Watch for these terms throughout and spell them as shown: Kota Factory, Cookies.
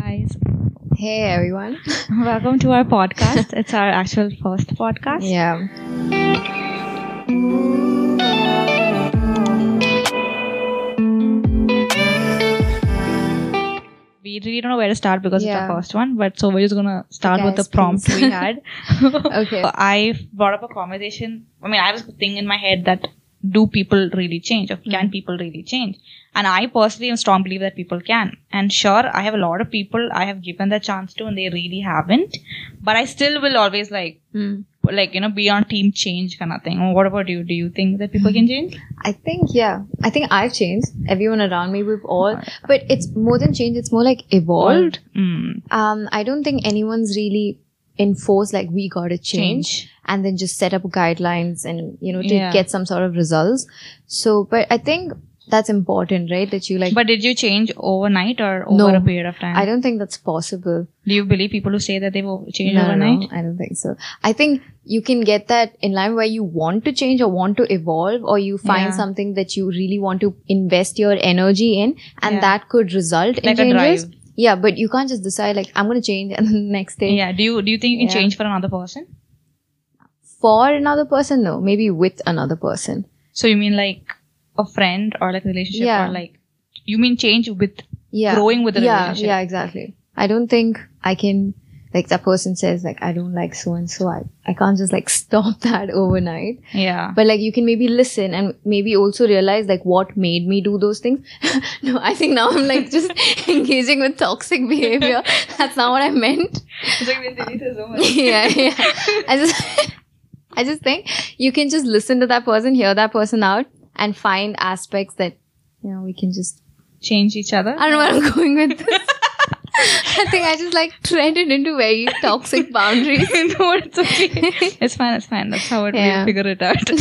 guys. Hey, everyone. Welcome to our podcast. It's our actual first podcast. Yeah. We really don't know where to start because it's our first one, but so we're just going to start with the prompt we had. Okay. I brought up a conversation. I mean, I was thinking in my head that do people really change or can people really change? And I personally am strong believer that people can. And sure, I have a lot of people I have given the chance to and they really haven't. But I still will always be on team change kind of thing. What about you? Do you think that people can change? I think I've changed. Everyone around me, we've all. But it's more than change. It's more like evolved. Mm. I don't think anyone's really enforced like we got to change. And then just set up guidelines and, to get some sort of results. So, but I think that's important, right? That you like. But did you change overnight or over a period of time? I don't think that's possible. Do you believe people who say that they've changed overnight? No, I don't think so. I think you can get that in line where you want to change or want to evolve or you find something that you really want to invest your energy in and that could result in changes. Drive. Yeah, but you can't just decide like, I'm going to change and the next day. Yeah. Do you think you can change for another person? For another person? No. Maybe with another person. So you mean like a friend or like relationship or like you mean change with growing with the relationship? Yeah, exactly. I don't think I can like that person says like I don't like so and so. I can't just like stop that overnight. Yeah. But like you can maybe listen and maybe also realize like what made me do those things. No, I think now I'm like just engaging with toxic behavior. That's not what I meant. It's like we did it so much. Yeah. I just think you can just listen to that person, hear that person out. And find aspects that, we can just change each other. I don't know where I'm going with this. I think I just like treaded into very toxic boundaries. No, it's okay. It's fine. That's how we'll figure it out. We'll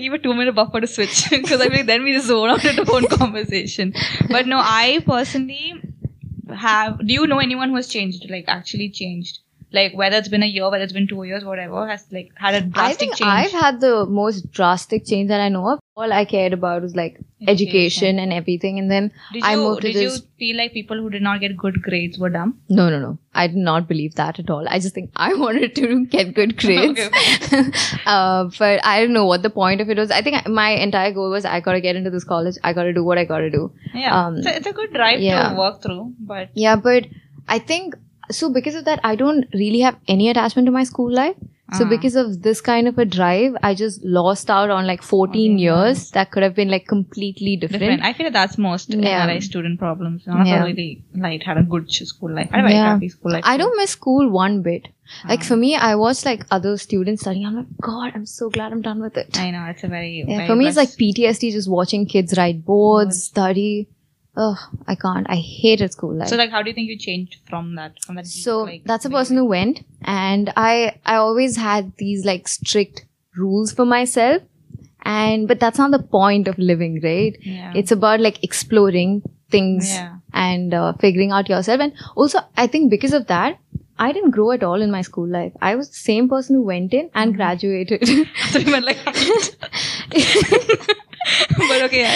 give a 2-minute buffer to switch. Because I think then we just zone out into our own conversation. But no, I personally do you know anyone who has changed? Like actually changed? Like whether it's been a year, whether it's been 2 years, whatever, has like had a drastic change. I've had the most drastic change that I know of. All I cared about was like education and everything, and then I moved to this. Did you feel like people who did not get good grades were dumb? No. I did not believe that at all. I just think I wanted to get good grades. Okay. But I don't know what the point of it was. I think my entire goal was I got to get into this college. I got to do what I got to do. Yeah, so it's a good drive to work through. But but I think. So because of that, I don't really have any attachment to my school life. So because of this kind of a drive, I just lost out on like 14 years that could have been like completely different. I feel that's most NRI student problems. Not really like had a good school life. I had a very happy school life. I don't miss school one bit. Like for me, I watch like other students studying. I'm like, God, I'm so glad I'm done with it. I know, it's a very... very for me, it's like PTSD, just watching kids write boards, study... Ugh, I can't. I hated school life. So, like, how do you think you changed from that? So, like, that's a person who went. And I always had these, like, strict rules for myself. But that's not the point of living, right? Yeah. It's about, like, exploring things and figuring out yourself. And also, I think because of that, I didn't grow at all in my school life. I was the same person who went in and graduated. So, you meant, like... But okay,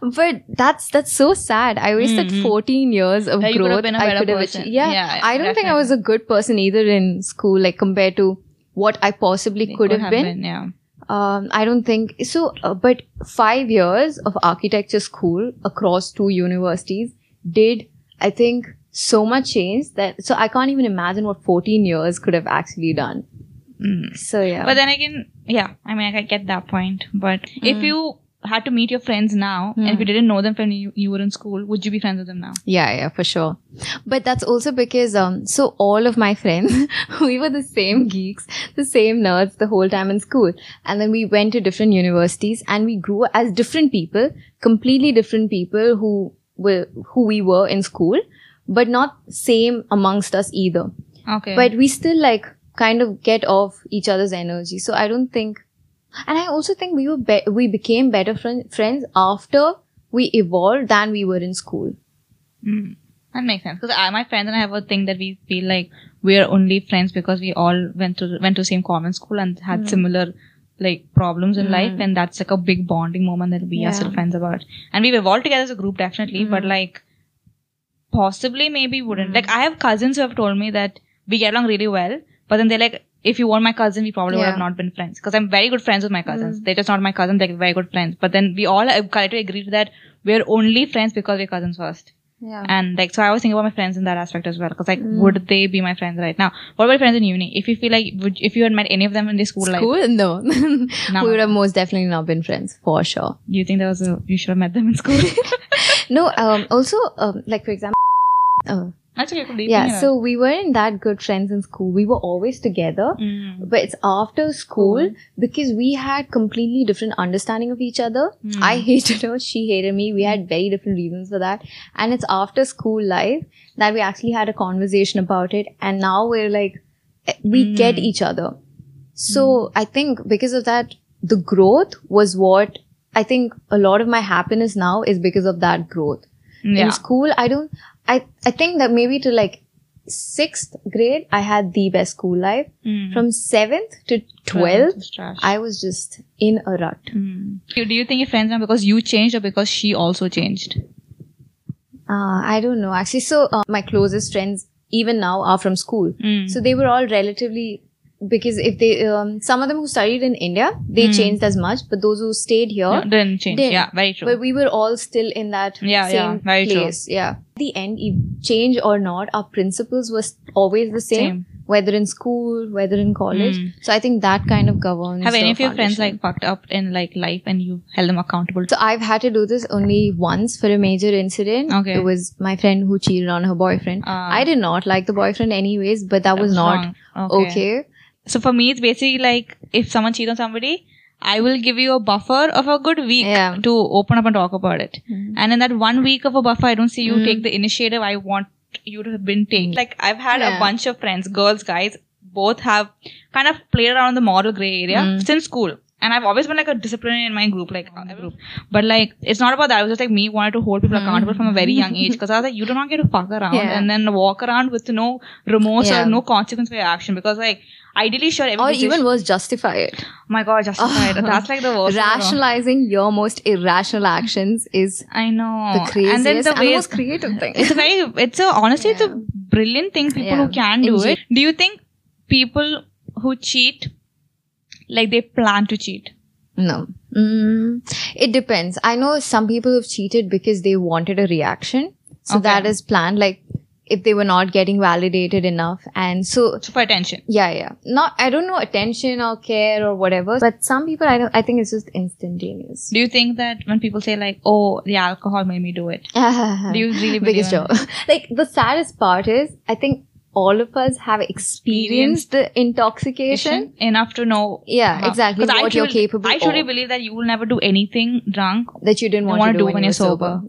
but that's so sad. I wasted 14 years of growth. You could have been a better person. I don't think I was a good person either in school, like compared to what I possibly could have been. I don't think so. But 5 years of architecture school across 2 universities did, I think, so much change that. So I can't even imagine what 14 years could have actually done. Mm. So but then again, I mean, I get that point. But if you had to meet your friends now, and if you didn't know them when you were in school, would you be friends with them now? Yeah, for sure. But that's also because so all of my friends, we were the same geeks, the same nerds the whole time in school, and then we went to different universities and we grew as different people, completely different people who we were in school, but not same amongst us either. Okay. But we still like. Kind of get off each other's energy. So I don't think, and I also think we became better friends after we evolved than we were in school. Mm. That makes sense because my friends and I have a thing that we feel like we are only friends because we all went to the same common school and had similar like problems in life, and that's like a big bonding moment that we are still friends about. And we've evolved together as a group definitely, but like. possibly maybe wouldn't. Like, I have cousins who have told me that we get along really well, but then they're like, if you weren't my cousin, we probably would have not been friends. Because I'm very good friends with my cousins. They're just not my cousin, they're very good friends. But then we all collectively agreed that we're only friends because we're cousins first. Yeah. And like, so I was thinking about my friends in that aspect as well. Because like, would they be my friends right now? What about friends in uni? If you feel like, if you had met any of them in the school life? School? No. We would have most definitely not been friends, for sure. You think there was you should have met them in school? No, like for example, so we weren't that good friends in school. We were always together, but it's after school because we had completely different understanding of each other. I hated her, she hated me. We had very different reasons for that. And it's after school life that we actually had a conversation about it. And now we're like, we get each other. So I think because of that, the growth was what I think a lot of my happiness now is because of that growth. In school, I think that maybe to like 6th grade, I had the best school life. From 7th to 12th, I was just in a rut. Do you think your friends are because you changed or because she also changed? I don't know actually. So my closest friends even now are from school. So they were all relatively, because if they, some of them who studied in India, they changed as much, but those who stayed here didn't change. Yeah, very true. But we were all still in that same place. True. Yeah. At the end, change or not, our principles were always the same, whether in school, whether in college. So I think that kind of governs. Have any of your friends like fucked up in like life and you held them accountable? So I've had to do this only once for a major incident. Okay. It was my friend who cheated on her boyfriend. I did not like the boyfriend anyways, but that was not okay. So for me, it's basically like, if someone cheats on somebody, I will give you a buffer of a good week to open up and talk about it. And in that 1 week of a buffer, I don't see you take the initiative I want you to have been taking. Like, I've had a bunch of friends, girls, guys, both have kind of played around in the moral gray area since school. And I've always been like a disciplinarian in my group, like But like, it's not about that. It was just like me wanted to hold people accountable from a very young age. Because I was like, you do not get to fuck around and then walk around with no remorse or no consequence for your action. Because like, ideally, sure, every decision, even worse, justify it. My God, justify it. That's like the worst. Rationalizing your most irrational actions is the craziest and, then the most creative thing. It's a very, honestly, it's a brilliant thing. People who can do it. Do you think people who cheat, like they plan to cheat? No. It depends. I know some people have cheated because they wanted a reaction. So that is planned. Like, if they were not getting validated enough, and so for attention. Not, I don't know, attention or care or whatever, but some people, I think it's just instantaneous. Do you think that when people say like, oh, the alcohol made me do it, do you really believe it? Like, the saddest part is, I think all of us have experienced the intoxication enough to know exactly what you're capable of. I truly believe that you will never do anything drunk that you didn't want to do when you're sober.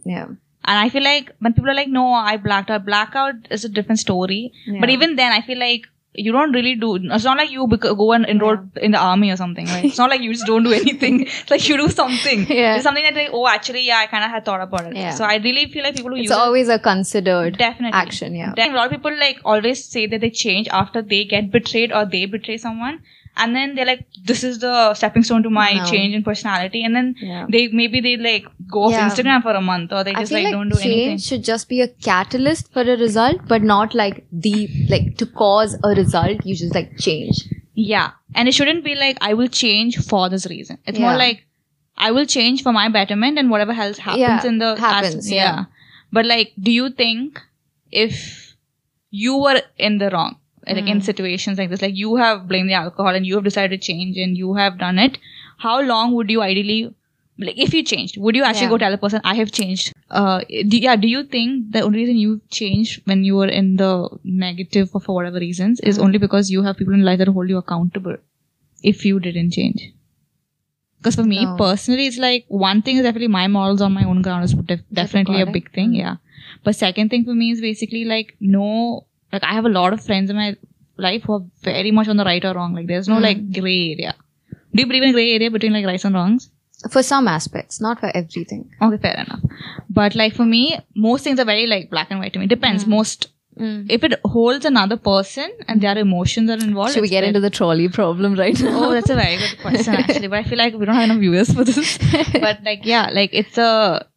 And I feel like when people are like, no, I blacked out. Blackout is a different story. But even then, I feel like you don't really do. It's not like you go and enroll in the army or something, right? It's not like you just don't do anything. It's like you do something. It's something that like, oh, actually, I kind of had thought about it. So I really feel like people who use it. It's always a considered action, A lot of people like always say that they change after they get betrayed or they betray someone. And then they're like, this is the stepping stone to my change in personality. And then they like go off Instagram for a month, or they just like don't do anything. Change should just be a catalyst for a result, but not like to cause a result. You just like change. Yeah. And it shouldn't be like, I will change for this reason. It's more like, I will change for my betterment and whatever else happens in the past. But like, do you think if you were in the wrong? Like in situations like this, like you have blamed the alcohol and you have decided to change and you have done it, how long would you ideally, like if you changed, would you actually go tell the person, I have changed? Do you think the only reason you changed when you were in the negative or for whatever reasons is only because you have people in life that hold you accountable if you didn't change? Because for me personally, it's like, one thing is definitely my morals on my own ground is definitely a big thing. Yeah. But second thing for me is basically like, like, I have a lot of friends in my life who are very much on the right or wrong. Like, there's no, like, gray area. Do you believe in gray area between, like, rights and wrongs? For some aspects, not for everything. Okay, fair enough. But, like, for me, most things are very, like, black and white to me. Depends. Most... If it holds another person and their emotions are involved. Should we get into the trolley problem right now? Oh, that's a very good question, actually. But I feel like we don't have enough viewers for this. But, like, yeah, like, it's a...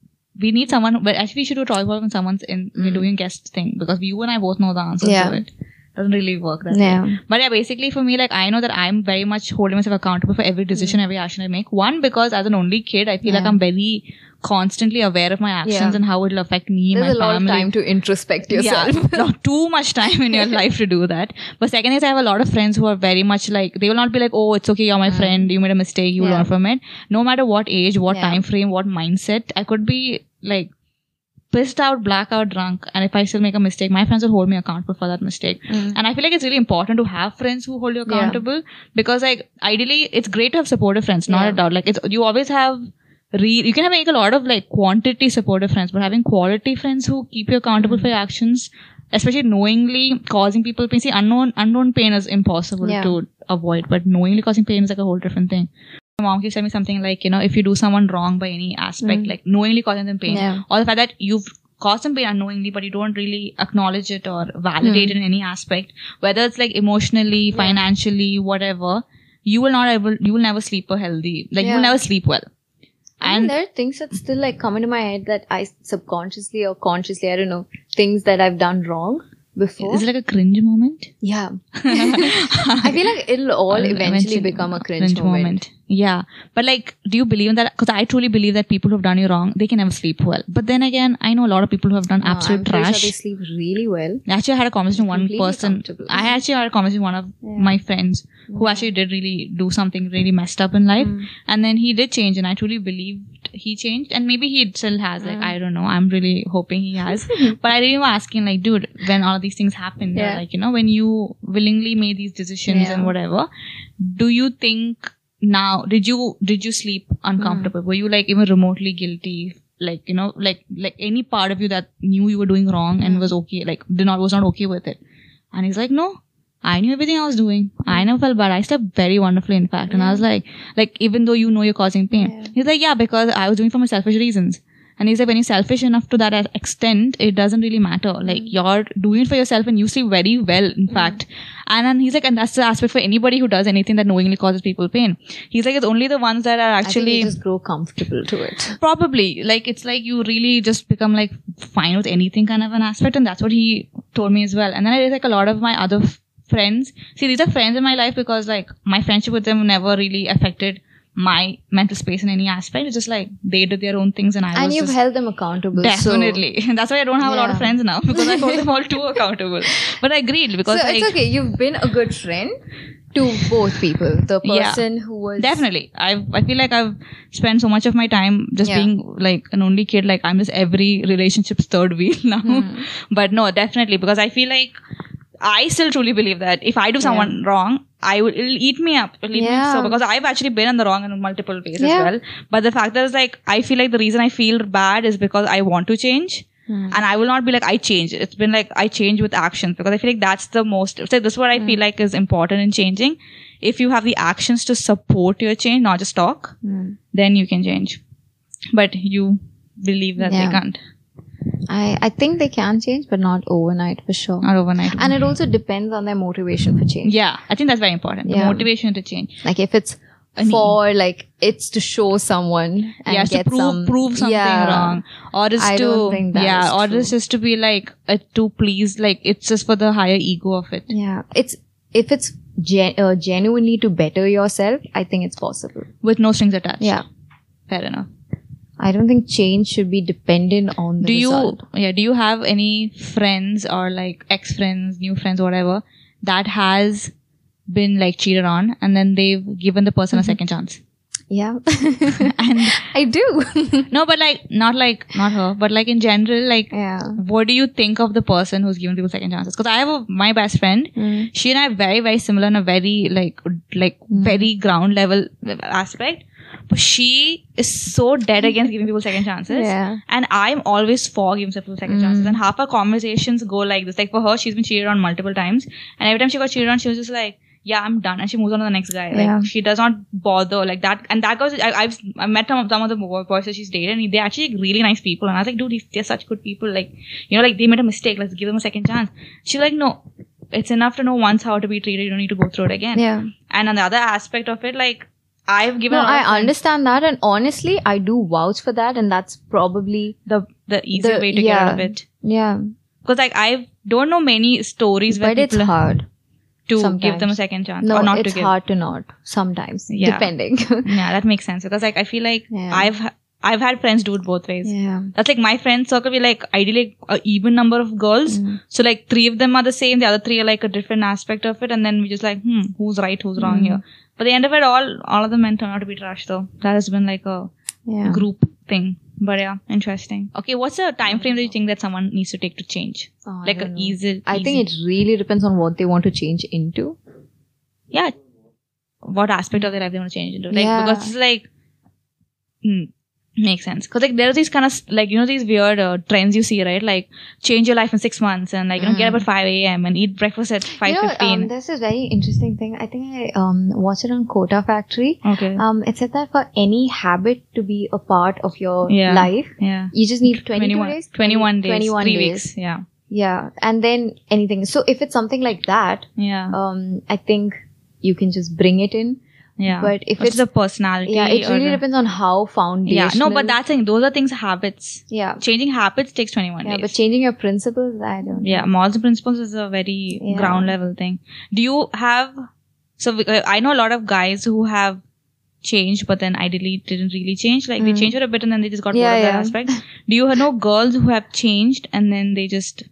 we need someone, but actually we should do a toy poll when someone's in, we're doing guest thing, because you and I both know the answer to it. Doesn't really work that way. But yeah, basically for me, like, I know that I'm very much holding myself accountable for every decision, every action I make. One, because as an only kid, I feel like I'm very constantly aware of my actions and how it'll affect me, my family. There's a lot of time to introspect yourself. Yeah, not too much time in your life to do that. But second is, I have a lot of friends who are very much like, they will not be like, oh, it's okay, you're my friend, you made a mistake, you learn from it. No matter what age, what time frame, what mindset, I could be like pissed out, blackout, drunk, and if I still make a mistake, my friends will hold me accountable for that mistake. And I feel like it's really important to have friends who hold you accountable, because like ideally it's great to have supportive friends, not a doubt. Like, it's, you always have you can make a lot of like quantity supportive friends, but having quality friends who keep you accountable for your actions, especially knowingly causing people pain. See, unknown pain is impossible to avoid, but knowingly causing pain is like a whole different thing. My mom keeps telling me something like, you know, if you do someone wrong by any aspect, like knowingly causing them pain, or the fact that you've caused them pain unknowingly, but you don't really acknowledge it or validate it in any aspect, whether it's like emotionally, financially, whatever, you will never sleep healthy. Like, you will never sleep well. And there are things that still like come into my head that I subconsciously or consciously, I don't know, things that I've done wrong before. Is it like a cringe moment? Yeah. I feel like it'll all eventually become a cringe moment. Yeah. But like, do you believe in that? Because I truly believe that people who have done you wrong, they can never sleep well. But then again, I know a lot of people who have done absolute trash. Sure, they sleep really well. Actually, I had a conversation with one person. I actually had a conversation with one of my friends who actually did really do something really messed up in life. And then he did change, and I truly believed he changed. And maybe he still has, like, I don't know. I'm really hoping he has. But I really was asking, like, dude, when all of these things happen, like, you know, when you willingly made these decisions and whatever, do you think now, did you sleep uncomfortable? Were you like even remotely guilty? Like, you know, like any part of you that knew you were doing wrong and was okay, like was not okay with it? And he's like, no, I knew everything I was doing. I never felt bad. I slept very wonderfully, in fact. And I was like, even though you know you're causing pain. He's like, yeah, because I was doing it for my selfish reasons. And he's like, when you're selfish enough to that extent, it doesn't really matter. Like, you're doing it for yourself and you sleep very well, in fact. And then he's like, and that's the aspect for anybody who does anything that knowingly causes people pain. He's like, it's only the ones that are actually... I think you just grow comfortable to it. Probably. Like, it's like you really just become like fine with anything kind of an aspect. And that's what he told me as well. And then I did like a lot of my other friends. See, these are friends in my life because like my friendship with them never really affected my mental space in any aspect. It's just like they did their own things, and you've held them accountable. Definitely. So. That's why I don't have a lot of friends now, because I hold them all too accountable. But I agreed, because so like, it's okay. You've been a good friend to both people. The person who was definitely. I feel like I've spent so much of my time just being like an only kid. Like, I'm just every relationship's third wheel now. But no, definitely, because I feel like I still truly believe that if I do someone wrong, it'll eat me up. It'll eat me, so because I've actually been in the wrong in multiple ways as well. But the fact is, like, I feel like the reason I feel bad is because I want to change. And I will not be like, I change. It's been like, I change with actions, because I feel like that's the most, so this is what I feel like is important in changing. If you have the actions to support your change, not just talk, then you can change. But you believe that they can't. I think they can change, but not overnight, for sure. Not overnight. And it also depends on their motivation for change. Yeah, I think that's very important. Yeah. The motivation to change. Like, if it's it's to show someone and get to prove something wrong, or it's it's just to be like to please, like it's just for the higher ego of it. Yeah, if it's genuinely to better yourself, I think it's possible with no strings attached. Yeah, fair enough. I don't think change should be dependent on the result. Do you have any friends or like ex-friends, new friends, whatever, that has been like cheated on, and then they've given the person a second chance? Yeah. And I do. No, but not her, but like in general, like what do you think of the person who's given people second chances? Because I have my best friend, she and I are very, very similar in a very very ground level aspect. But she is so dead against giving people second chances. Yeah. And I'm always for giving people second chances. And half our conversations go like this. Like, for her, she's been cheated on multiple times. And every time she got cheated on, she was just like, yeah, I'm done. And she moves on to the next guy. Like, she does not bother like that. And that goes, I met some of the boys that she's dated, and they're actually really nice people. And I was like, dude, they're such good people. Like, you know, like they made a mistake. Let's give them a second chance. She's like, no, it's enough to know once how to be treated. You don't need to go through it again. Yeah. And on the other aspect of it, like, I've given. No, I understand that, and honestly, I do vouch for that, and that's probably the easy way to get out of it. Yeah, because like I don't know many stories where people. But it's hard to sometimes. Give them a second chance. No, or not it's to give. Hard to not sometimes, depending. Yeah, that makes sense because like I feel like I've had friends do it both ways. Yeah. That's like my friend circle be like ideally an even number of girls. Mm. So like three of them are the same. The other three are like a different aspect of it. And then we just like, who's right, who's wrong here. But the end of it, all of the men turn out to be trash though. That has been like a group thing. But yeah, interesting. Okay, what's the time frame that you think that someone needs to take to change? Oh, like an easy... I think it really depends on what they want to change into. Yeah. What aspect of their life they want to change into. Like, because it's like... Makes sense. Because like, there are these kind of, like, you know, these weird trends you see, right? Like, change your life in 6 months and, like, you know, get up at 5 a.m. and eat breakfast at 5:15. There's a very interesting thing. I think I watched it on Kota Factory. Okay. It said that for any habit to be a part of your life, you just need 21 days, 3 weeks. Yeah. Yeah. And then anything. So, if it's something like that, I think you can just bring it in. Yeah. But if it's a personality. Yeah, it really depends on how foundational. Yeah, no, but that's thing. Those are things, habits. Yeah. Changing habits takes 21 days. Yeah, but changing your principles, I don't know. Yeah, morals and principles is a very ground level thing. Do you have, so I know a lot of guys who have changed, but then ideally didn't really change. Like they changed for a bit and then they just got bored of that aspect. Do you know girls who have changed and then they just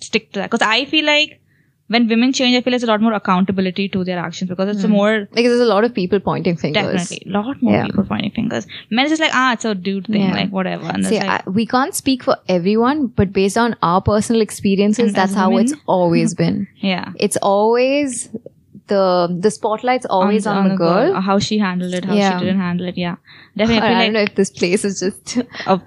stick to that? Because I feel like, when women change, I feel there's a lot more accountability to their actions because it's more... Because there's a lot of people pointing fingers. Definitely. A lot more people pointing fingers. Men is just like, it's a dude thing, like whatever. And see, like, we can't speak for everyone, but based on our personal experiences, that's how women, it's always been. Yeah. It's always... The spotlight's always on the girl. How she handled it, how she didn't handle it, Definitely. I don't know if this place is just...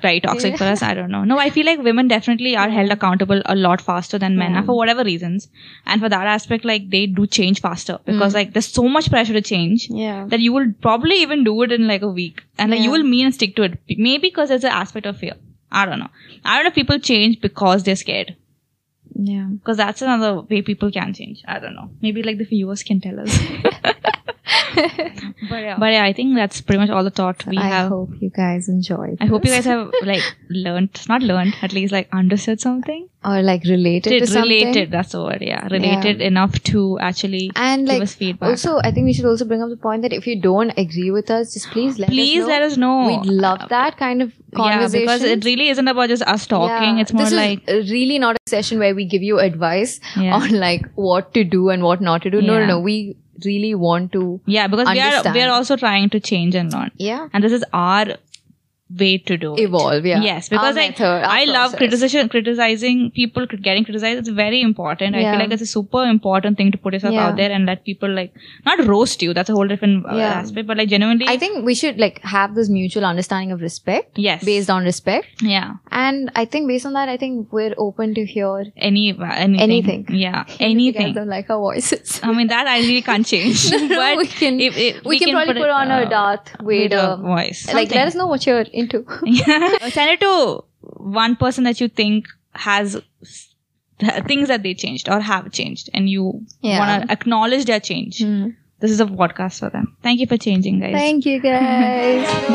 very toxic for us, I don't know. No, I feel like women definitely are held accountable a lot faster than men for whatever reasons. And for that aspect, like, they do change faster. Because, like, there's so much pressure to change that you will probably even do it in, like, a week. And, like, you will mean and stick to it. Maybe because there's an aspect of fear. I don't know. I don't know if people change because they're scared. Yeah. Because that's another way people can change. I don't know. Maybe like the viewers can tell us. But yeah, I think that's pretty much all the thought we have. I hope you guys enjoyed. I hope you guys have like at least like understood something. Or like related to something. That's the word, related enough to actually and, like, give us feedback. Also, I think we should also bring up the point that if you don't agree with us, just please let us know. We'd love that kind of conversation. Yeah, because it really isn't about just us talking. It's more this is really not a session where we give you advice on like what to do and what not to do. No, no, we really want to because we are also trying to change and learn and this is our way to do evolve it. Yes, because I love criticizing people, getting criticized. It's very important. I feel like it's a super important thing to put yourself out there and let people like not roast you, that's a whole different aspect, but like genuinely I think we should like have this mutual understanding of respect, based on respect, and I think based on that I think we're open to hear anything. Don't like our voices. I mean that I really can't change. But we can probably put on a Darth Vader voice, like let us know what you're into. Send it to one person that you think has things that they changed or have changed and you want to acknowledge their change. This is a podcast for them. Thank you for changing, guys. Thank you, guys.